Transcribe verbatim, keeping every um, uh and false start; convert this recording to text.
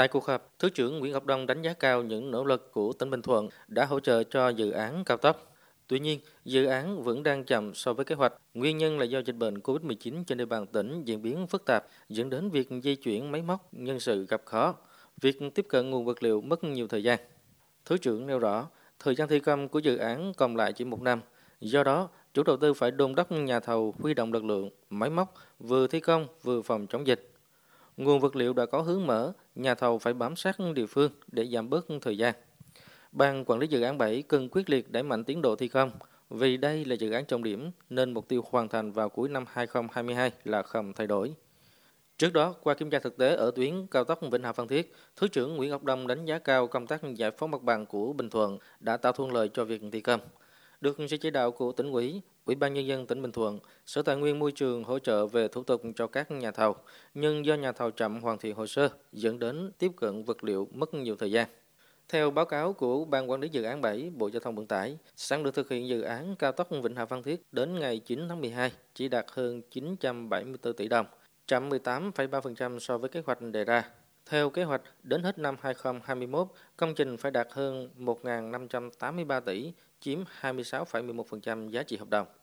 Tại cuộc họp, Thứ trưởng Nguyễn Ngọc Đông đánh giá cao những nỗ lực của tỉnh Bình Thuận đã hỗ trợ cho dự án cao tốc. Tuy nhiên, dự án vẫn đang chậm so với kế hoạch. Nguyên nhân là do dịch bệnh cô vít mười chín trên địa bàn tỉnh diễn biến phức tạp, dẫn đến việc di chuyển máy móc, nhân sự gặp khó. Việc tiếp cận nguồn vật liệu mất nhiều thời gian. Thứ trưởng nêu rõ, thời gian thi công của dự án còn lại chỉ một năm. Do đó, chủ đầu tư phải đôn đốc nhà thầu huy động lực lượng, máy móc, vừa thi công vừa phòng chống dịch. Nguồn vật liệu đã có hướng mở, nhà thầu phải bám sát địa phương để giảm bớt thời gian. Ban Quản lý Dự án bảy cần quyết liệt đẩy mạnh tiến độ thi công, vì đây là dự án trọng điểm nên mục tiêu hoàn thành vào cuối năm hai không hai hai là không thay đổi. Trước đó, qua kiểm tra thực tế ở tuyến cao tốc Vĩnh Hà Phan Thiết, Thứ trưởng Nguyễn Ngọc Đông đánh giá cao công tác giải phóng mặt bằng của Bình Thuận đã tạo thuận lợi cho việc thi công. Được sự chỉ đạo của Tỉnh ủy, Ủy ban Nhân dân tỉnh Bình Thuận, Sở Tài nguyên Môi trường hỗ trợ về thủ tục cho các nhà thầu, nhưng do nhà thầu chậm hoàn thiện hồ sơ dẫn đến tiếp cận vật liệu mất nhiều thời gian. Theo báo cáo của Ban Quản lý Dự án bảy, Bộ Giao thông Vận tải, sản lượng thực hiện dự án cao tốc Vĩnh Hà Phan Thiết đến ngày chín tháng mười hai chỉ đạt hơn chín trăm bảy mươi tư tỷ đồng, chậm mười tám phẩy ba phần trăm so với kế hoạch đề ra. Theo kế hoạch, đến hết năm hai không hai mốt, công trình phải đạt hơn một nghìn năm trăm tám mươi ba tỷ, chiếm hai mươi sáu phẩy mười một phần trăm giá trị hợp đồng.